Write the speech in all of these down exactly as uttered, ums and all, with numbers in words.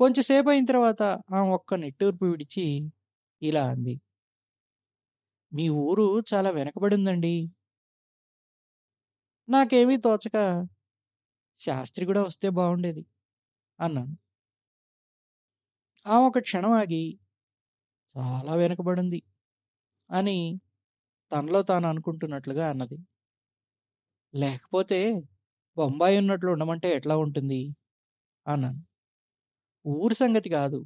కొంచెంసేపు అయిన తర్వాత ఆ ఒక్క నిట్టూర్పు విడిచి ఇలా అంది, మీ ఊరు చాలా వెనకబడి ఉందండి. నాకేమీ తోచక శాస్త్రి కూడా వస్తే బాగుండేది అన్నాను. ఆ ఒక క్షణం ఆగి చాలా వెనకబడింది అని తనలో తాను అనుకుంటున్నట్లుగా అన్నది. లేకపోతే బొంబాయి ఉన్నట్లు ఉండమంటే ఎట్లా ఉంటుంది అన్నాను. ఊరు సంగతి కాదు,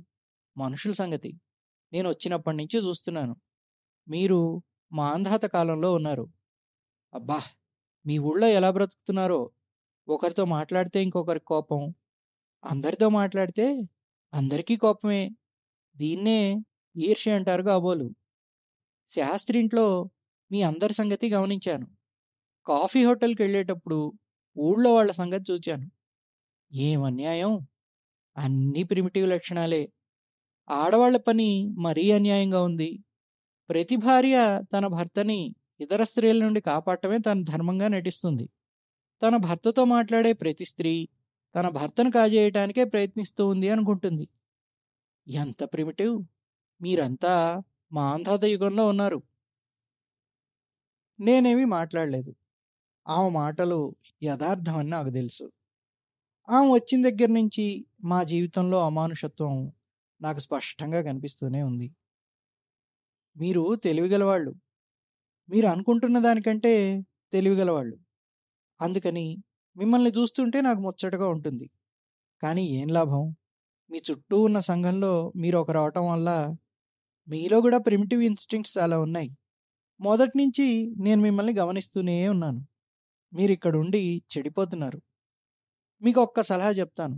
మనుషుల సంగతి నేను వచ్చినప్పటి నుంచి చూస్తున్నాను. మీరు మాంధాత కాలంలో ఉన్నారు. అబ్బా, మీ ఊళ్ళో ఎలా బ్రతుకుతున్నారో! ఒకరితో మాట్లాడితే ఇంకొకరి కోపం, అందరితో మాట్లాడితే అందరికీ కోపమే. దీన్నే ఈర్ష్య అంటారు కాబోలు. శాస్త్రి ఇంట్లో మీ అందరి సంగతి గమనించాను. కాఫీ హోటల్కి వెళ్ళేటప్పుడు ఊళ్ళో వాళ్ళ సంగతి చూచాను. ఏం అన్యాయం! అన్నీ ప్రిమిటివ్ లక్షణాలే. ఆడవాళ్ల పని మరీ అన్యాయంగా ఉంది. ప్రతి భార్య తన భర్తని ఇతర స్త్రీల నుండి కాపాడటమే తన ధర్మంగా నటిస్తుంది. తన భర్తతో మాట్లాడే ప్రతి స్త్రీ తన భర్తను కాజేయటానికే ప్రయత్నిస్తూ ఉంది అనుకుంటుంది. ఎంత ప్రిమిటివ్! మీరంతా మాంధాత యుగంలో ఉన్నారు. నేనేమీ మాట్లాడలేదు. ఆమె మాటలు యథార్థమని నాకు తెలుసు. ఆమె వచ్చిన దగ్గర నుంచి మా జీవితంలో అమానుషత్వం నాకు స్పష్టంగా కనిపిస్తూనే ఉంది. మీరు తెలివిగలవాళ్ళు, మీరు అనుకుంటున్న దానికంటే తెలివిగలవాళ్ళు. అందుకని మిమ్మల్ని చూస్తుంటే నాకు ముచ్చటగా ఉంటుంది. కానీ ఏం లాభం, మీ చుట్టూ ఉన్న సంఘంలో మీరు ఒకరు అవటం వల్ల మీలో కూడా ప్రిమిటివ్ ఇన్స్టింక్ట్స్ చాలా ఉన్నాయి. మొదటి నుంచి నేను మిమ్మల్ని గమనిస్తూనే ఉన్నాను. మీరు ఇక్కడ ఉండి చెడిపోతున్నారు. మీకు ఒక్క సలహా చెప్తాను.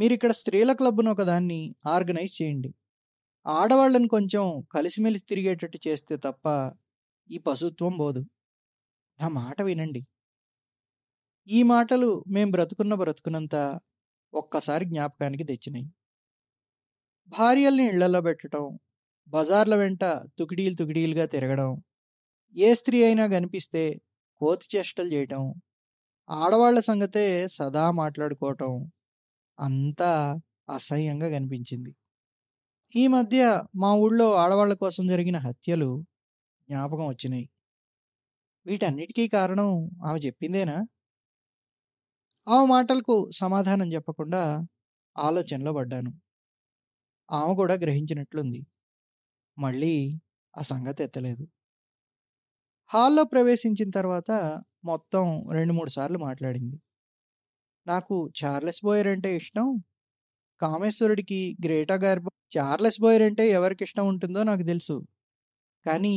మీరు ఇక్కడ స్త్రీల క్లబ్ను ఒకదాన్ని ఆర్గనైజ్ చేయండి. ఆడవాళ్ళని కొంచెం కలిసిమెలిసి తిరిగేటట్టు చేస్తే తప్ప ఈ పశుత్వం పోదు. నా మాట వినండి. ఈ మాటలు మేం బ్రతుకున్న బ్రతుకునంత ఒక్కసారి జ్ఞాపకానికి తెచ్చినాయి. భార్యల్ని ఇళ్లలో పెట్టడం, బజార్ల వెంట తుకిడీలు తుకిడీలుగా తిరగడం, ఏ స్త్రీ అయినా కనిపిస్తే కోతి చేష్టలు చేయటం, ఆడవాళ్ల సంగతే సదా మాట్లాడుకోవటం అంతా అసహ్యంగా కనిపించింది. ఈ మధ్య మా ఊళ్ళో ఆడవాళ్ల కోసం జరిగిన హత్యలు జ్ఞాపకం వచ్చినాయి. వీటన్నిటికీ కారణం ఆమె చెప్పిందేనా? ఆమె మాటలకు సమాధానం చెప్పకుండా ఆలోచనలో పడ్డాను. ఆమె కూడా గ్రహించినట్లుంది. మళ్ళీ ఆ సంగతి ఎత్తలేదు. హాల్లో ప్రవేశించిన తర్వాత మొత్తం రెండు మూడు సార్లు మాట్లాడింది. నాకు చార్లెస్ బోయర్ అంటే ఇష్టం. కామేశ్వరుడికి గ్రేటా గార్బో. చార్లెస్ బోయర్ అంటే ఎవరికి ఇష్టం ఉంటుందో నాకు తెలుసు, కానీ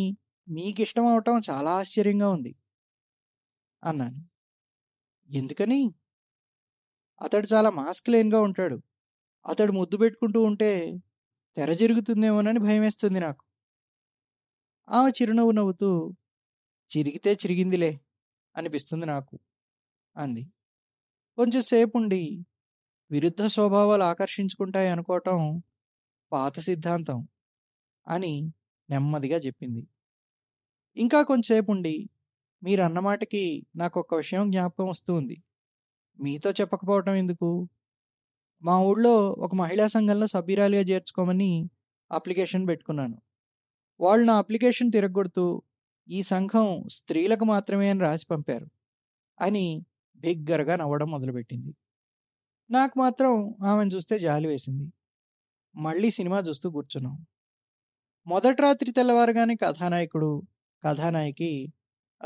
మీకు ఇష్టం అవటం చాలా ఆశ్చర్యంగా ఉంది అన్నాను. ఎందుకని? అతడు చాలా మాస్క్లేన్గా ఉంటాడు. అతడు ముద్దు పెట్టుకుంటూ ఉంటే తెర జరుగుతుందేమోనని భయం వేస్తుంది నాకు. ఆమె చిరునవ్వు నవ్వుతూ, చిరిగితే చిరిగిందిలే అనిపిస్తుంది నాకు అంది. కొంచెంసేపు ఉండి, విరుద్ధ స్వభావాలు ఆకర్షించుకుంటాయి అనుకోవటం పాత సిద్ధాంతం అని నెమ్మదిగా చెప్పింది. ఇంకా కొంచెంసేపు ఉండి, మీరన్నమాటకి నాకు ఒక్క విషయం జ్ఞాపకం వస్తూ ఉంది. మీతో చెప్పకపోవటం ఎందుకు? మా ఊళ్ళో ఒక మహిళా సంఘంలో సభ్యురాలిగా చేర్చుకోమని అప్లికేషన్ పెట్టుకున్నాను. వాళ్ళు నా అప్లికేషన్ తిరగొడుతూ ఈ సంఘం స్త్రీలకు మాత్రమే అని రాసి పంపారు అని బిగ్గరగా నవ్వడం మొదలుపెట్టింది. నాకు మాత్రం ఆమెను చూస్తే జాలి వేసింది. మళ్ళీ సినిమా చూస్తూ కూర్చున్నాం. మొదటి రాత్రి తెల్లవారుగానే కథానాయకుడు కథానాయకి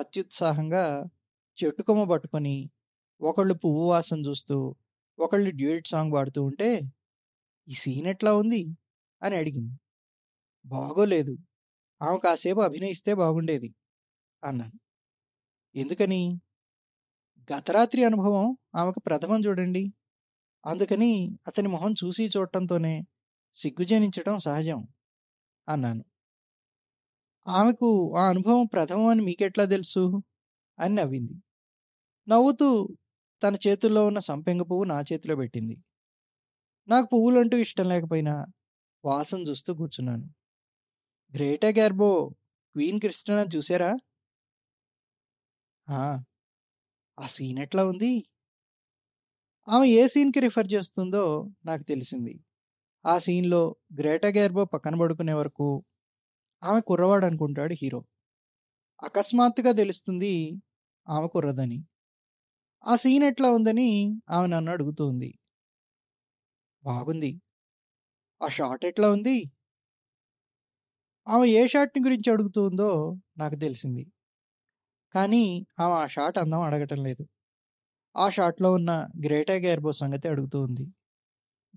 అత్యుత్సాహంగా చెట్టుకొమ్మ పట్టుకొని ఒకళ్ళు పువ్వు వాసన చూస్తూ ఒకళ్ళు డ్యూయెట్ సాంగ్ పాడుతూ ఉంటే, ఈ సీన్ ఎట్లా ఉంది అని అడిగింది. బాగోలేదు, ఆమె కాసేపు అభినయిస్తే బాగుండేది అన్నాను. ఎందుకని? గతరాత్రి అనుభవం ఆమెకు ప్రథమం చూడండి, అందుకని అతని మొహం చూసి చూడటంతోనే సిగ్గుజనించడం సహజం అన్నాను. ఆమెకు ఆ అనుభవం ప్రథమం అని మీకెట్లా తెలుసు అని నవ్వింది. నవ్వుతూ తన చేతుల్లో ఉన్న సంపెంగ పువ్వు నా చేతిలో పెట్టింది. నాకు పువ్వులంటూ ఇష్టం లేకపోయినా వాసన చూస్తూ కూర్చున్నాను. గ్రేటా గార్బో క్వీన్ క్రిస్టినా చూసారా? ఆ సీన్ ఎట్లా ఉంది? ఆమె ఏ సీన్కి రిఫర్ చేస్తుందో నాకు తెలిసింది. ఆ సీన్లో గ్రేటా గార్బో పక్కన పడుకునే వరకు ఆమె కుర్రవాడు అనుకుంటాడు హీరో. అకస్మాత్తుగా తెలుస్తుంది ఆమె కుర్రదని. ఆ సీన్ ఎట్లా ఉందని ఆమె నన్ను అడుగుతుంది. బాగుంది. ఆ షాట్ ఎట్లా ఉంది? ఆమె ఏ షాట్ని గురించి అడుగుతుందో నాకు తెలిసింది, కానీ ఆమె ఆ షాట్ అందం అడగటం లేదు. ఆ షాట్లో ఉన్న గ్రేటా గార్బో సంగతి అడుగుతూ ఉంది.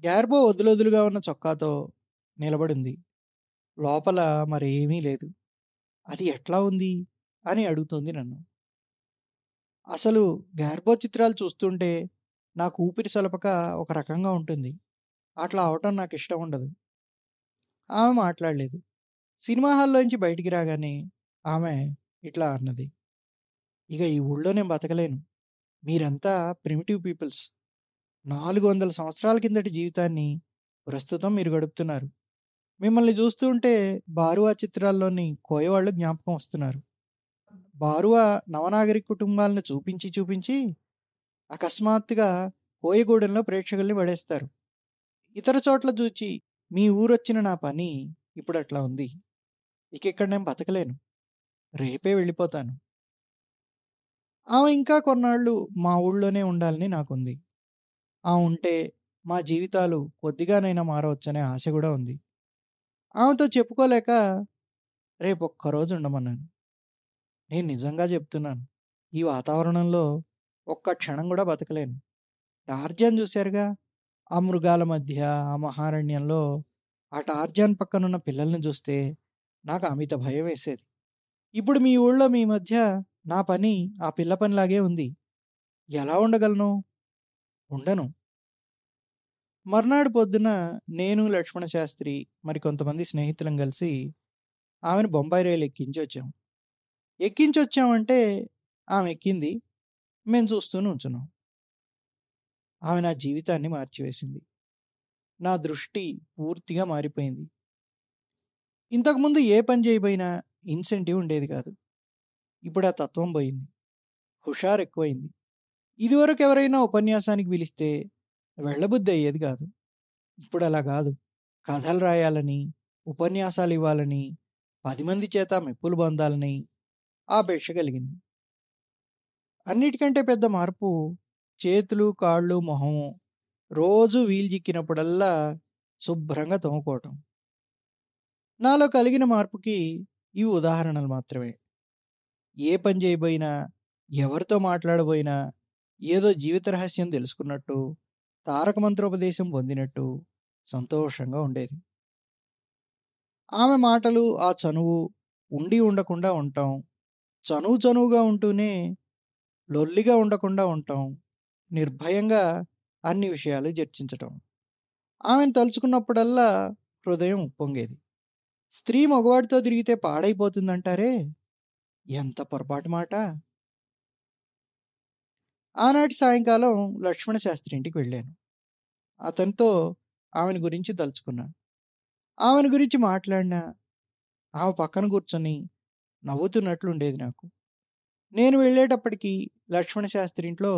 గార్బో వదులొదులుగా ఉన్న చొక్కాతో నిలబడింది. లోపల మరేమీ లేదు. అది ఎట్లా ఉంది అని అడుగుతుంది నన్ను. అసలు గార్బో చిత్రాలు చూస్తుంటే నాకు ఊపిరి సలపక ఒక రకంగా ఉంటుంది. అట్లా అవటం నాకు ఇష్టం ఉండదు. ఆమె మాట్లాడలేదు. సినిమా హాల్లోంచి బయటికి రాగానే ఆమె ఇట్లా అన్నది, ఇక ఈ ఊళ్ళో నేను బతకలేను. మీరంతా ప్రిమిటివ్ పీపుల్స్. నాలుగు వందల సంవత్సరాల కిందటి జీవితాన్ని ప్రస్తుతం మీరు గడుపుతున్నారు. మిమ్మల్ని చూస్తుంటే బారువా చిత్రాల్లోని కోయవాళ్ళు జ్ఞాపకం వస్తున్నారు. బారువా నవనాగరిక కుటుంబాలను చూపించి చూపించి అకస్మాత్తుగా కోయగూడెంలో ప్రేక్షకుల్ని పడేస్తారు. ఇతర చోట్ల చూచి మీ ఊరొచ్చిన నా పని ఇప్పుడు అట్లా ఉంది. ఇక ఇక్కడ నేను బతకలేను. రేపే వెళ్ళిపోతాను. ఆమె ఇంకా కొన్నాళ్ళు మా ఊళ్ళోనే ఉండాలని నాకుంది. ఆమె ఉంటే మా జీవితాలు కొద్దిగానైనా మారవచ్చనే ఆశ కూడా ఉంది. ఆమెతో చెప్పుకోలేక రేపు ఒక్కరోజు ఉండమన్నాను. నేను నిజంగా చెప్తున్నాను, ఈ వాతావరణంలో ఒక్క క్షణం కూడా బతకలేను. టార్జాన్ చూశారుగా, ఆ మృగాల మధ్య, ఆ మహారణ్యంలో ఆ టార్జాన్ పక్కనున్న పిల్లల్ని చూస్తే నాకు అమిత భయం వేసేది. ఇప్పుడు మీ ఊళ్ళో మీ మధ్య నా పని ఆ పిల్ల పనిలాగే ఉంది. ఎలా ఉండగలను? ఉండను. మర్నాడు పొద్దున నేను, లక్ష్మణ శాస్త్రి మరికొంతమంది స్నేహితులం కలిసి ఆమెను బొంబాయి రైలు ఎక్కించి వచ్చాము. ఎక్కించి వచ్చామంటే ఆమె ఎక్కింది, మేము చూస్తూనే ఉంచున్నాం. ఆమె నా జీవితాన్ని మార్చివేసింది. నా దృష్టి పూర్తిగా మారిపోయింది. ఇంతకుముందు ఏ పని చేయబోయినా ఇన్సెంటివ్ ఉండేది కాదు. ఇప్పుడు ఆ తత్వం పోయింది. హుషారు ఎక్కువైంది. ఇదివరకు ఎవరైనా ఉపన్యాసానికి పిలిస్తే వెళ్ళబుద్ధి అయ్యేది కాదు. ఇప్పుడు అలా కాదు. కథలు రాయాలని, ఉపన్యాసాలు ఇవ్వాలని, పది మంది చేత మెప్పులు పొందాలని ఆపేక్ష కలిగింది. అన్నిటికంటే పెద్ద మార్పు చేతులు, కాళ్ళు, మొహం రోజు వీల్జిక్కినప్పుడల్లా శుభ్రంగా తోముకోవటం. నాలో కలిగిన మార్పుకి ఇవి ఉదాహరణలు మాత్రమే. ఏ పని చేయబోయినా, ఎవరితో మాట్లాడబోయినా ఏదో జీవిత రహస్యం తెలుసుకున్నట్టు, తారక మంత్రోపదేశం పొందినట్టు సంతోషంగా ఉండేది. ఆమె మాటలు, ఆ చనువు, ఉండి ఉండకుండా ఉంటాం, చనువు చనువుగా ఉంటూనే లొల్లిగా ఉండకుండా ఉంటాం, నిర్భయంగా అన్ని విషయాలు చర్చించటం. ఆమెను తలుచుకున్నప్పుడల్లా హృదయం ఉప్పొంగేది. స్త్రీ మగవాడితో తిరిగితే పాడైపోతుందంటారే, ఎంత పొరపాటు మాట. ఆనాటి సాయంకాలం లక్ష్మణ శాస్త్రి ఇంటికి వెళ్ళాను. అతనితో ఆమెను గురించి తలుచుకున్నా, ఆమెను గురించి మాట్లాడినా. ఆమె పక్కన కూర్చొని నవ్వుతున్నట్లుండేది నాకు. నేను వెళ్ళేటప్పటికి లక్ష్మణ శాస్త్రి ఇంట్లో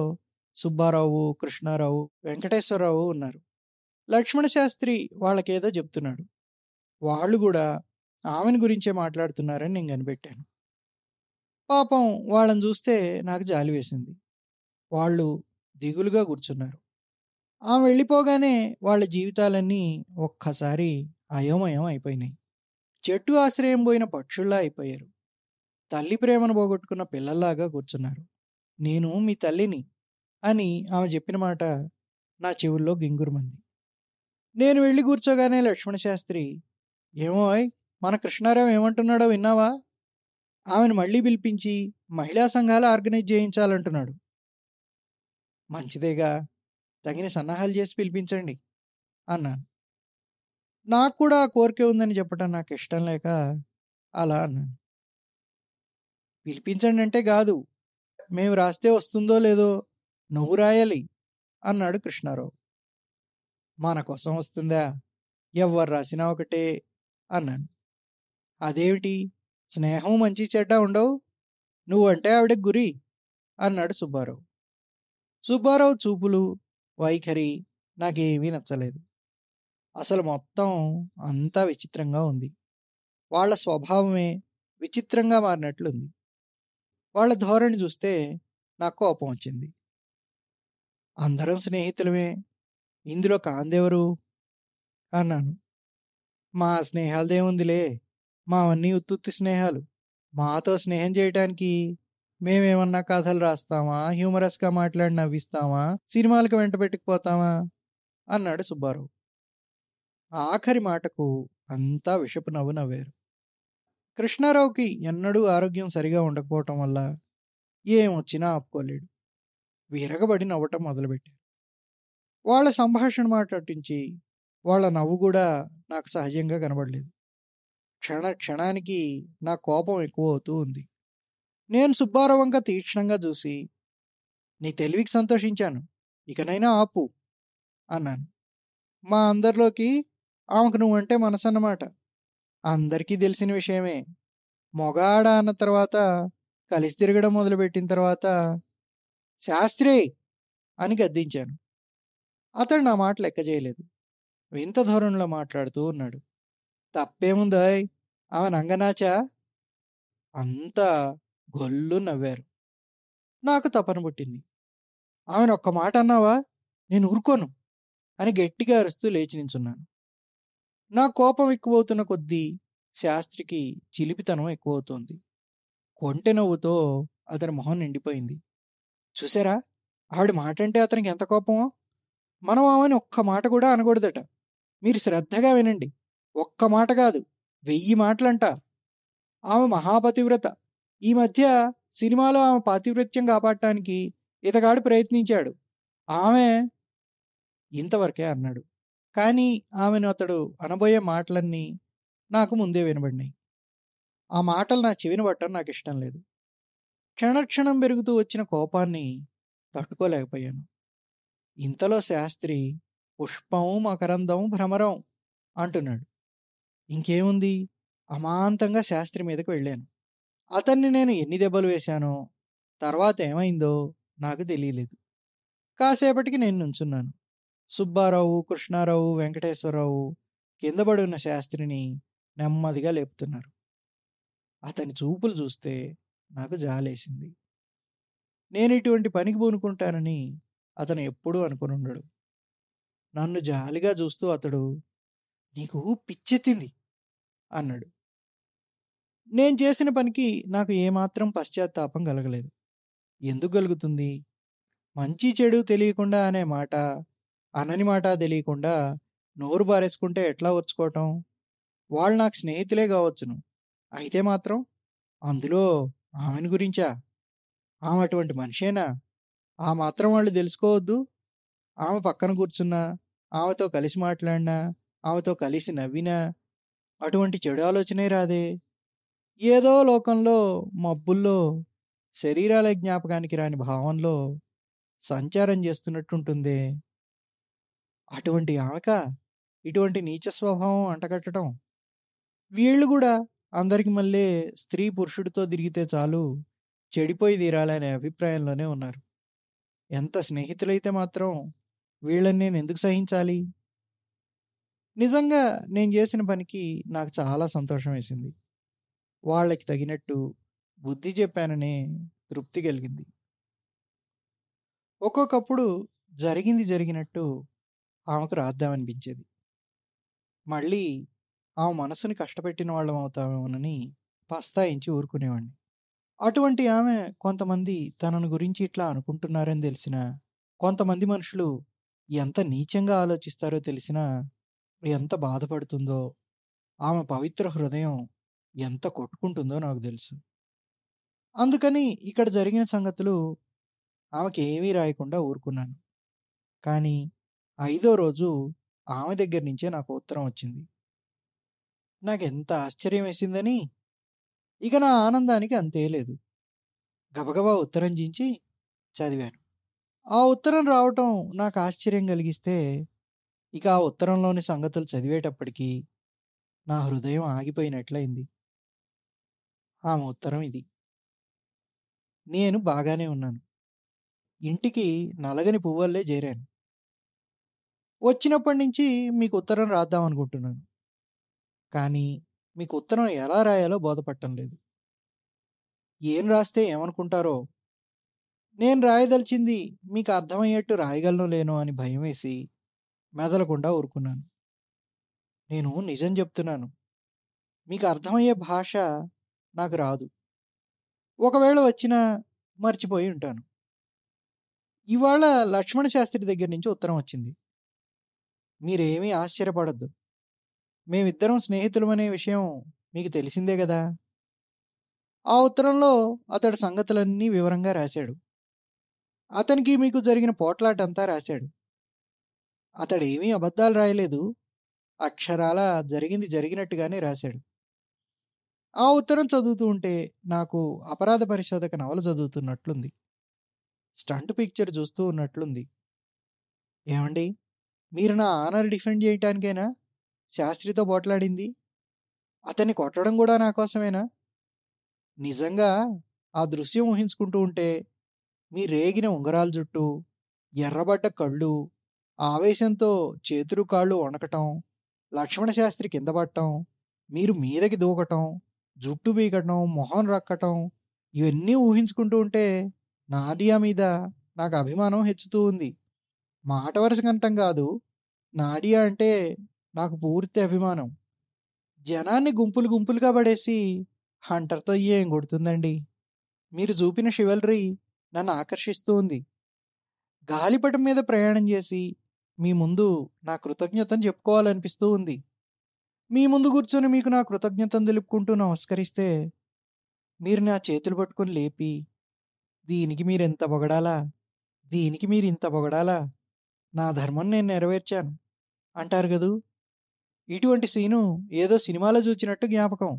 సుబ్బారావు, కృష్ణారావు, వెంకటేశ్వరరావు ఉన్నారు. లక్ష్మణ శాస్త్రి వాళ్ళకేదో చెప్తున్నాడు. వాళ్ళు కూడా ఆమెను గురించే మాట్లాడుతున్నారని నేను కనిపెట్టాను. పాపం వాళ్ళని చూస్తే నాకు జాలి వేసింది. వాళ్ళు దిగులుగా కూర్చున్నారు. ఆమె వెళ్ళిపోగానే వాళ్ళ జీవితాలన్నీ ఒక్కసారి అయోమయం అయిపోయినాయి. చెట్టు ఆశ్రయం పోయిన పక్షుల్లా అయిపోయారు. తల్లి ప్రేమను పోగొట్టుకున్న పిల్లల్లాగా కూర్చున్నారు. నేను మీ తల్లిని అని ఆమె చెప్పిన మాట నా చెవుల్లో గింగురుమంది. నేను వెళ్ళి కూర్చోగానే లక్ష్మణ శాస్త్రి, ఏమో మన కృష్ణారావు ఏమంటున్నాడో విన్నావా? ఆమెను మళ్ళీ పిలిపించి మహిళా సంఘాలు ఆర్గనైజ్ చేయించాలంటున్నాడు. మంచిదేగా, తగిన సన్నాహాలు చేసి పిలిపించండి అన్నాను. నాకు కూడా ఆ కోరిక ఉందని చెప్పటం నాకు ఇష్టం లేక అలా అన్నాను. పిలిపించండి అంటే కాదు, మేము రాస్తే వస్తుందో లేదో నువ్వు రాయాలి అన్నాడు కృష్ణారావు. మన కోసం వస్తుందా? ఎవరు రాసినా ఒకటే అన్నాను. అదేమిటి, స్నేహం మంచి చెడ్డ ఉండవు, నువ్వంటే ఆవిడకి గురి అన్నాడు సుబ్బారావు. సుబ్బారావు చూపులు, వైఖరి నాకేమీ నచ్చలేదు. అసలు మొత్తం అంతా విచిత్రంగా ఉంది. వాళ్ళ స్వభావమే విచిత్రంగా మారినట్లుంది. వాళ్ళ ధోరణి చూస్తే నాకు కోపం వచ్చింది. అందరం స్నేహితులమే, ఇందులో కాందేవరు అన్నాను. మా స్నేహాలదేముందిలే, మావన్నీ ఉత్తుత్తి స్నేహాలు, మాతో స్నేహం చేయటానికి మేమేమన్నా కథలు రాస్తామా, హ్యూమరస్గా మాట్లాడి నవ్విస్తామా, సినిమాలకు వెంట పెట్టుకుపోతామా అన్నాడు సుబ్బారావు. ఆఖరి మాటకు అంతా విషపు నవ్వు నవ్వారు. కృష్ణారావుకి ఎన్నడూ ఆరోగ్యం సరిగా ఉండకపోవటం వల్ల ఏమొచ్చినా ఆపుకోలేడు. విరగబడి నవ్వటం మొదలుపెట్టారు. వాళ్ళ సంభాషణ మాట అట్టించి వాళ్ళ నవ్వు కూడా నాకు సహజంగా కనబడలేదు. క్షణ క్షణానికి నా కోపం ఎక్కువ అవుతూ ఉంది. నేను సుబ్బారావు వంక తీక్షణంగా చూసి, నీ తెలివికి సంతోషించాను, ఇకనైనా ఆపు అన్నాను. మా అందరిలోకి ఆమెకు నువ్వంటే మనసన్నమాట. అందరికీ తెలిసిన విషయమే, మొగాడ అన్న తర్వాత కలిసి తిరగడం మొదలుపెట్టిన తర్వాత శాస్త్రి అని గద్దించాను. అతడు నా మాట లెక్క చేయలేదు. వింత ధోరణిలో మాట్లాడుతూ ఉన్నాడు. తప్పేముందాయ్, ఆమె నంగనాచా? అంతా గొల్లు నవ్వారు. నాకు తపన పుట్టింది. ఆమెను ఒక్క మాట అన్నావా, నేను ఊరుకోను అని గట్టిగా అరుస్తూ లేచి నించున్నాను. నా కోపం ఎక్కువవుతున్న కొద్దీ శాస్త్రికి చిలిపితనం ఎక్కువవుతోంది. కొంటె నవ్వుతో అతని మొహం నిండిపోయింది. చూసారా, ఆవిడ మాట అంటే అతనికి ఎంత కోపమో. మనం ఆమెని ఒక్క మాట కూడా అనకూడదట. మీరు శ్రద్ధగా వినండి, ఒక్క మాట కాదు వెయ్యి మాటలంట. ఆమె మహాపతివ్రత. ఈ మధ్య సినిమాలో ఆమె పాతివ్రత్యం కాపాడటానికి ఇతగాడు ప్రయత్నించాడు. ఆమె ఇంతవరకే అన్నాడు. కానీ ఆమెను అతడు అనబోయే మాటలన్నీ నాకు ముందే వినబడినాయి. ఆ మాటలు నా చెవిని పట్టడం నాకు ఇష్టం లేదు. క్షణక్షణం పెరుగుతూ వచ్చిన కోపాన్ని తట్టుకోలేకపోయాను. ఇంతలో శాస్త్రి పుష్పం మకరందం భ్రమరం అంటున్నాడు. ఇంకేముంది, అమాంతంగా శాస్త్రి మీదకు వెళ్ళాను. అతన్ని నేను ఎన్ని దెబ్బలు వేశానో తర్వాత ఏమైందో నాకు తెలియలేదు. కాసేపటికి నేను నుంచున్నాను. సుబ్బారావు, కృష్ణారావు, వెంకటేశ్వరరావు కిందపడి ఉన్న శాస్త్రిని నెమ్మదిగా లేపుతున్నారు. అతని చూపులు చూస్తే నాకు జాలేసింది. నేను ఇటువంటి పనికి పూనుకుంటానని అతను ఎప్పుడూ అనుకుని ఉండడు. నన్ను జాలిగా చూస్తూ అతడు, నీకు పిచ్చెత్తింది అన్నాడు. నేను చేసిన పనికి నాకు ఏమాత్రం పశ్చాత్తాపం కలగలేదు. ఎందుకు కలుగుతుంది? మంచి చెడు తెలియకుండా అనే మాట, అనని మాట తెలియకుండా నోరు బారేసుకుంటే ఎట్లా వచ్చుకోవటం? వాళ్ళు నాకు స్నేహితులే కావచ్చును, అయితే మాత్రం అందులో ఆమెను గురించా? ఆమె అటువంటి మనిషేనా? ఆ మాత్రం వాళ్ళు తెలుసుకోవద్దు? ఆమె పక్కన కూర్చున్నా, ఆమెతో కలిసి మాట్లాడినా, ఆమెతో కలిసి నవ్వినా అటువంటి చెడు ఆలోచనే రాదే. ఏదో లోకంలో మబ్బుల్లో శరీరాల జ్ఞాపకానికి రాని భావంలో సంచారం చేస్తున్నట్టుంటుందే. అటువంటి ఆమెక ఇటువంటి నీచ స్వభావం అంటగట్టడం? వీళ్ళు కూడా అందరికి మళ్ళీ స్త్రీ పురుషుడితో తిరిగితే చాలు చెడిపోయి తీరాలనే అభిప్రాయంలోనే ఉన్నారు. ఎంత స్నేహితులైతే మాత్రం వీళ్ళని నేను ఎందుకు సహించాలి? నిజంగా నేను చేసిన పనికి నాకు చాలా సంతోషం వేసింది. వాళ్ళకి తగినట్టు బుద్ధి చెప్పాననే తృప్తి కలిగింది. ఒక్కొక్కప్పుడు జరిగింది జరిగినట్టు ఆమెకు రాద్దామనిపించేది. మళ్ళీ ఆమె మనసుని కష్టపెట్టిన వాళ్ళం అవుతామేమోనని పస్తాయించి ఊరుకునేవాడిని. అటువంటి ఆమె కొంతమంది తనను గురించి ఇట్లా అనుకుంటున్నారని తెలిసినా, కొంతమంది మనుషులు ఎంత నీచంగా ఆలోచిస్తారో తెలిసినా ఎంత బాధపడుతుందో, ఆమె పవిత్ర హృదయం ఎంత కొట్టుకుంటుందో నాకు తెలుసు. అందుకని ఇక్కడ జరిగిన సంగతులు ఆమెకి ఏమీ రాయకుండా ఊరుకున్నాను. కానీ ఐదో రోజు ఆమె దగ్గర నుంచే నాకు ఉత్తరం వచ్చింది. నాకెంత ఆశ్చర్యం వేసిందని ఇక నా ఆనందానికి అంతే లేదు. గబగబా ఉత్తరం చించి చదివాను. ఆ ఉత్తరం రావటం నాకు ఆశ్చర్యం కలిగిస్తే, ఇక ఆ ఉత్తరంలోని సంగతులు చదివేటప్పటికీ నా హృదయం ఆగిపోయినట్లయింది. ఆమె ఉత్తరం ఇది. నేను బాగానే ఉన్నాను. ఇంటికి నలగని పువ్వులే చేరాను. వచ్చినప్పటి నుంచి మీకు ఉత్తరం రాద్దాం అనుకుంటున్నాను, కానీ మీకు ఉత్తరం ఎలా రాయాలో బోధపట్టడం లేదు. ఏం రాస్తే ఏమనుకుంటారో, నేను రాయదలిచింది మీకు అర్థమయ్యేట్టు రాయగలను లేను అని భయం వేసి మెదలకుండా ఊరుకున్నాను. నేను నిజం చెప్తున్నాను, మీకు అర్థమయ్యే భాష నాకు రాదు. ఒకవేళ వచ్చినా మర్చిపోయి ఉంటాను. ఇవాళ లక్ష్మణ శాస్త్రి దగ్గర నుంచి ఉత్తరం వచ్చింది. మీరేమీ ఆశ్చర్యపడద్దు, మేమిద్దరం స్నేహితులమనే విషయం మీకు తెలిసిందే కదా. ఆ ఉత్తరంలో అతడి సంగతులన్నీ వివరంగా రాశాడు. అతనికి మీకు జరిగిన పోట్లాటంతా రాశాడు. అతడేమీ అబద్ధాలు రాయలేదు, అక్షరాల జరిగింది జరిగినట్టుగానే రాశాడు. ఆ ఉత్తరం చదువుతూ ఉంటే నాకు అపరాధ పరిశోధక నవల చదువుతున్నట్లుంది, స్టంట్ పిక్చర్ చూస్తూ ఉన్నట్లుంది. ఏమండి, మీరు నా ఆనర్ డిఫెండ్ చేయటానికైనా శాస్త్రితో పోట్లాడింది? అతన్ని కొట్టడం కూడా నా కోసమేనా? నిజంగా ఆ దృశ్యం ఊహించుకుంటూ ఉంటే మీ రేగిన ఉంగరాల జుట్టు, ఎర్రబడ్డ కళ్ళు, ఆవేశంతో చేతులు కాళ్ళు వణకటం, లక్ష్మణ శాస్త్రి కింద పట్టడం, మీరు మీదకి దూకటం, జుట్టు బీకటం, మొహం రక్కటం, ఇవన్నీ ఊహించుకుంటూ ఉంటే నాడియా మీద నాకు అభిమానం హెచ్చుతూ ఉంది. మాట వరుస కంటం కాదు, నాడియా అంటే నాకు పూర్తి అభిమానం. జనాన్ని గుంపులు గుంపులుగా పడేసి హంటర్తో ఏం కొడుతుందండి. మీరు చూపిన షివల్రీ నన్ను ఆకర్షిస్తూ ఉంది. గాలిపటం మీద ప్రయాణం చేసి మీ ముందు నా కృతజ్ఞతను చెప్పుకోవాలనిపిస్తూ ఉంది. మీ ముందు కూర్చొని మీకు నా కృతజ్ఞతను తెలుపుకుంటూ నమస్కరిస్తే మీరు నా చేతులు పట్టుకొని లేపి, దీనికి మీరు ఎంత పొగడాలా, దీనికి మీరు ఇంత పొగడాలా, నా ధర్మం నేను నెరవేర్చాను అంటారు కదూ. ఇటువంటి సీను ఏదో సినిమాలో చూచినట్టు జ్ఞాపకం.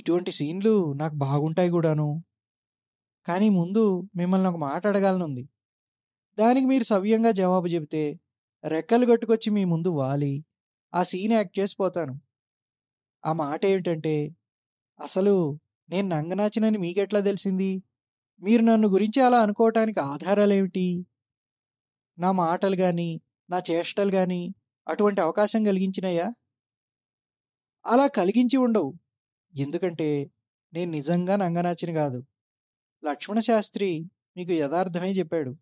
ఇటువంటి సీన్లు నాకు బాగుంటాయి కూడాను. కానీ ముందు మిమ్మల్ని ఒక మాట అడగాలనుంది. దానికి మీరు సవ్యంగా జవాబు చెబితే రెక్కలు కట్టుకొచ్చి మీ ముందు వాలి ఆ సీన్ యాక్ట్ చేసిపోతాను. ఆ మాట ఏమిటంటే, అసలు నేను నంగనాచినని మీకెట్లా తెలిసింది? మీరు నన్ను గురించి అలా అనుకోవటానికి ఆధారాలేమిటి? నా మాటలు కానీ నా చేష్టలు కానీ అటువంటి అవకాశం కలిగించినాయా? అలా కలిగించి ఉండవు. ఎందుకంటే నేను నిజంగా నంగనాచిన కాదు. లక్ష్మణ శాస్త్రి మీకు యథార్థమే చెప్పాడు.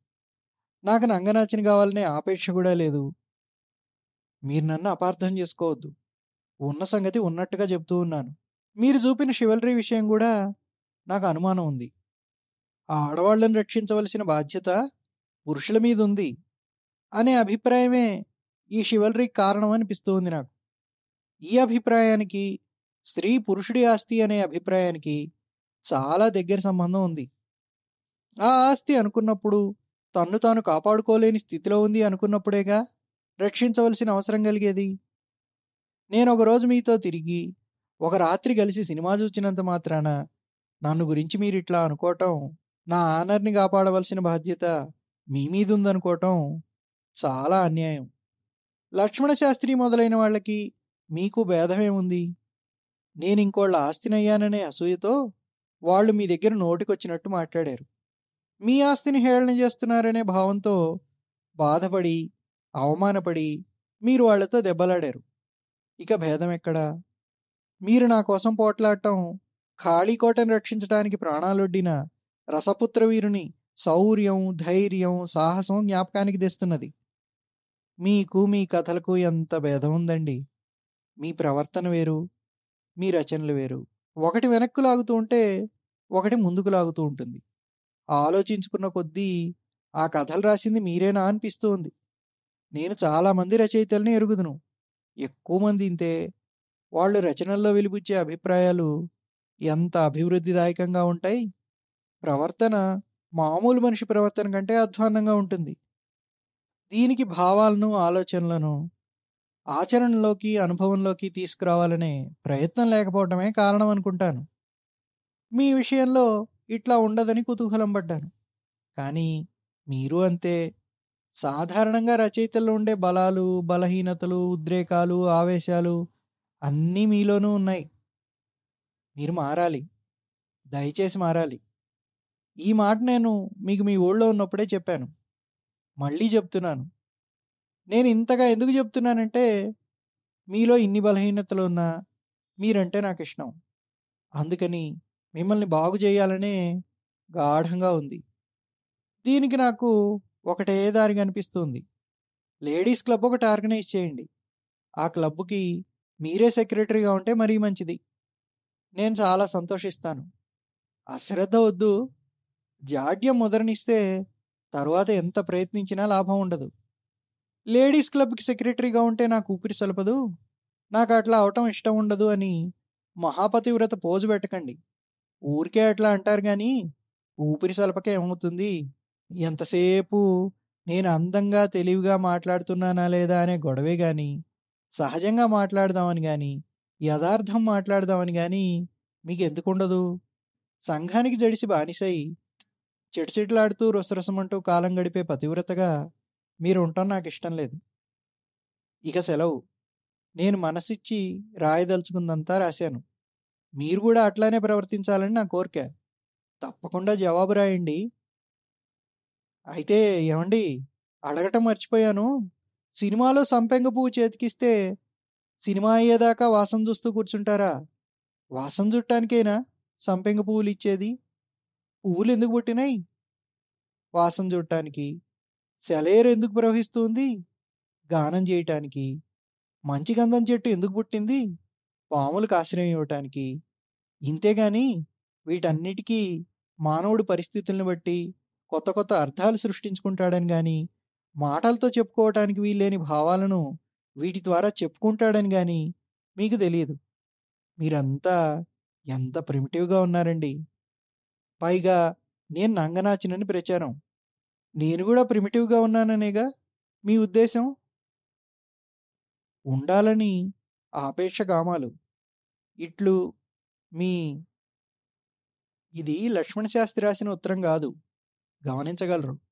నాకు నంగనాచిన కావాలనే ఆపేక్ష కూడా లేదు. మీరు నన్ను అపార్థం చేసుకోవద్దు, ఉన్న సంగతి ఉన్నట్టుగా చెప్తూ ఉన్నాను. మీరు చూపిన షివల్రీ విషయం కూడా నాకు అనుమానం ఉంది. ఆ ఆడవాళ్ళని రక్షించవలసిన బాధ్యత పురుషుల మీద ఉంది అనే అభిప్రాయమే ఈ షివల్రీ కారణం అనిపిస్తూ ఉంది నాకు. ఈ అభిప్రాయానికి, స్త్రీ పురుషుడి ఆస్తి అనే అభిప్రాయానికి చాలా దగ్గర సంబంధం ఉంది. ఆ ఆస్తి అనుకున్నప్పుడు తన్ను తాను కాపాడుకోలేని స్థితిలో ఉంది అనుకున్నప్పుడేగా రక్షించవలసిన అవసరం కలిగేది. నేను ఒకరోజు మీతో తిరిగి ఒక రాత్రి కలిసి సినిమా చూచినంత మాత్రాన నన్ను గురించి మీరు ఇట్లా అనుకోవటం, నా ఆనర్ని కాపాడవలసిన బాధ్యత మీ మీద ఉందనుకోవటం చాలా అన్యాయం. లక్ష్మణ శాస్త్రి మొదలైన వాళ్ళకి మీకు భేదమేముంది? నేను ఇంకోళ్ళ ఆస్తినయ్యాననే అసూయతో వాళ్ళు మీ దగ్గర నోటికొచ్చినట్టు మాట్లాడారు. మీ ఆస్తిని హేళన చేస్తున్నారనే భావంతో బాధపడి అవమానపడి మీరు వాళ్లతో దెబ్బలాడారు. ఇక భేదం ఎక్కడా? మీరు నా కోసం పోట్లాడటం ఖాళీకోటను రక్షించడానికి ప్రాణాలొడ్డిన రసపుత్ర వీరుని శౌర్యం, ధైర్యం, సాహసం జ్ఞాపకానికి తెస్తున్నది. మీకు మీ కథలకు ఎంత భేదం ఉందండి. మీ ప్రవర్తన వేరు, మీ రచనలు వేరు. ఒకటి వెనక్కు లాగుతూ ఉంటే ఒకటి ముందుకు లాగుతూ ఉంటుంది. ఆలోచించుకున్న కొద్దీ ఆ కథలు రాసింది మీరేనా అనిపిస్తూ ఉంది. నేను చాలామంది రచయితల్ని ఎరుగుదును, ఎక్కువ మంది ఇంతే. వాళ్ళు రచనల్లో వెలిబుచ్చే అభిప్రాయాలు ఎంత అభివృద్ధిదాయకంగా ఉంటాయి, ప్రవర్తన మామూలు మనిషి ప్రవర్తన కంటే అధ్వాన్నంగా ఉంటుంది. దీనికి భావాలను, ఆలోచనలను ఆచరణలోకి, అనుభవంలోకి తీసుకురావాలనే ప్రయత్నం లేకపోవటమే కారణం అనుకుంటాను. మీ విషయంలో ఇట్లా ఉండదని కుతూహలం పడ్డాను. కానీ మీరు అంతే. సాధారణంగా రచయితల్లో ఉండే బలాలు, బలహీనతలు, ఉద్రేకాలు, ఆవేశాలు అన్నీ మీలోనూ ఉన్నాయి. మీరు మారాలి, దయచేసి మారాలి. ఈ మాట నేను మీకు మీ ఊళ్ళో ఉన్నప్పుడే చెప్పాను, మళ్ళీ చెప్తున్నాను. నేను ఇంతగా ఎందుకు చెప్తున్నానంటే, మీలో ఇన్ని బలహీనతలు ఉన్నా మీరంటే నాకు ఇష్టం, అందుకని మిమ్మల్ని బాగు చేయాలనే గాఢంగా ఉంది. దీనికి నాకు ఒకటే దారి కనిపిస్తుంది, లేడీస్ క్లబ్ ఒకటి ఆర్గనైజ్ చేయండి. ఆ క్లబ్కి మీరే సెక్రటరీగా ఉంటే మరీ మంచిది, నేను చాలా సంతోషిస్తాను. అశ్రద్ధ వద్దు, జాడ్యం మొదలనిస్తే తర్వాత ఎంత ప్రయత్నించినా లాభం ఉండదు. లేడీస్ క్లబ్కి సెక్రటరీగా ఉంటే నాకు ఊపిరి సలపదు, నాకు అట్లా అవటం ఇష్టం ఉండదు అని మహాపతివ్రత పోజు పెట్టకండి. ఊరికే అట్లా అంటారు కానీ ఊపిరి సలపక ఏమవుతుంది? ఎంతసేపు నేను అందంగా తెలివిగా మాట్లాడుతున్నానా లేదా అనే గొడవే కానీ, సహజంగా మాట్లాడదామని కానీ యథార్థం మాట్లాడదామని కానీ మీకు ఎందుకుండదు? సంఘానికి జడిసి బానిసై చెట్చెట్లాడుతూ రొసరసమంటూ కాలం గడిపే పతివ్రతగా మీరు ఉండటం నాకు ఇష్టం లేదు. ఇక సెలవు. నేను మనసిచ్చి రాయదలుచుకుందంతా రాశాను, మీరు కూడా అట్లానే ప్రవర్తించాలని నా కోరిక. తప్పకుండా జవాబు రాయండి. అయితే ఏమండి, అడగటం మర్చిపోయాను, సినిమాలో సంపెంగ పువ్వు చేతికిస్తే సినిమా అయ్యేదాకా వాసన చూస్తూ కూర్చుంటారా? వాసన చూడటానికైనా సంపెంగ పువ్వులు ఇచ్చేది? పువ్వులు ఎందుకు పుట్టినాయి? వాసన చూడటానికి. సెలయేరు ఎందుకు ప్రవహిస్తుంది? గానం చేయటానికి. మంచి గంధం చెట్టు ఎందుకు పుట్టింది? పాములకు ఆశ్రయం ఇవ్వటానికి. ఇంతేగాని వీటన్నిటికీ మానవుడి పరిస్థితులను బట్టి కొత్త కొత్త అర్థాలు సృష్టించుకుంటాడని కానీ, మాటలతో చెప్పుకోవటానికి వీల్లేని భావాలను వీటి ద్వారా చెప్పుకుంటాడని కానీ మీకు తెలియదు. మీరంతా ఎంత ప్రిమిటివ్గా ఉన్నారండి. పైగా నేను నంగనాచినని ప్రచారం. నేను కూడా ప్రిమిటివ్గా ఉన్నాననేగా మీ ఉద్దేశం. ఉండాలని ఆపేక్షగామాలు ఇట్లు మీ. ఇది లక్ష్మణ శాస్త్రి రాసిన ఉత్తరం కాదు, గమనించగలరు.